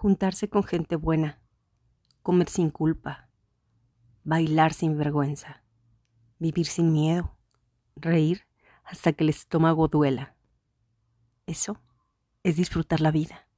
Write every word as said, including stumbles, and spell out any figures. juntarse con gente buena, comer sin culpa, bailar sin vergüenza, vivir sin miedo, reír hasta que el estómago duela. Eso es disfrutar la vida.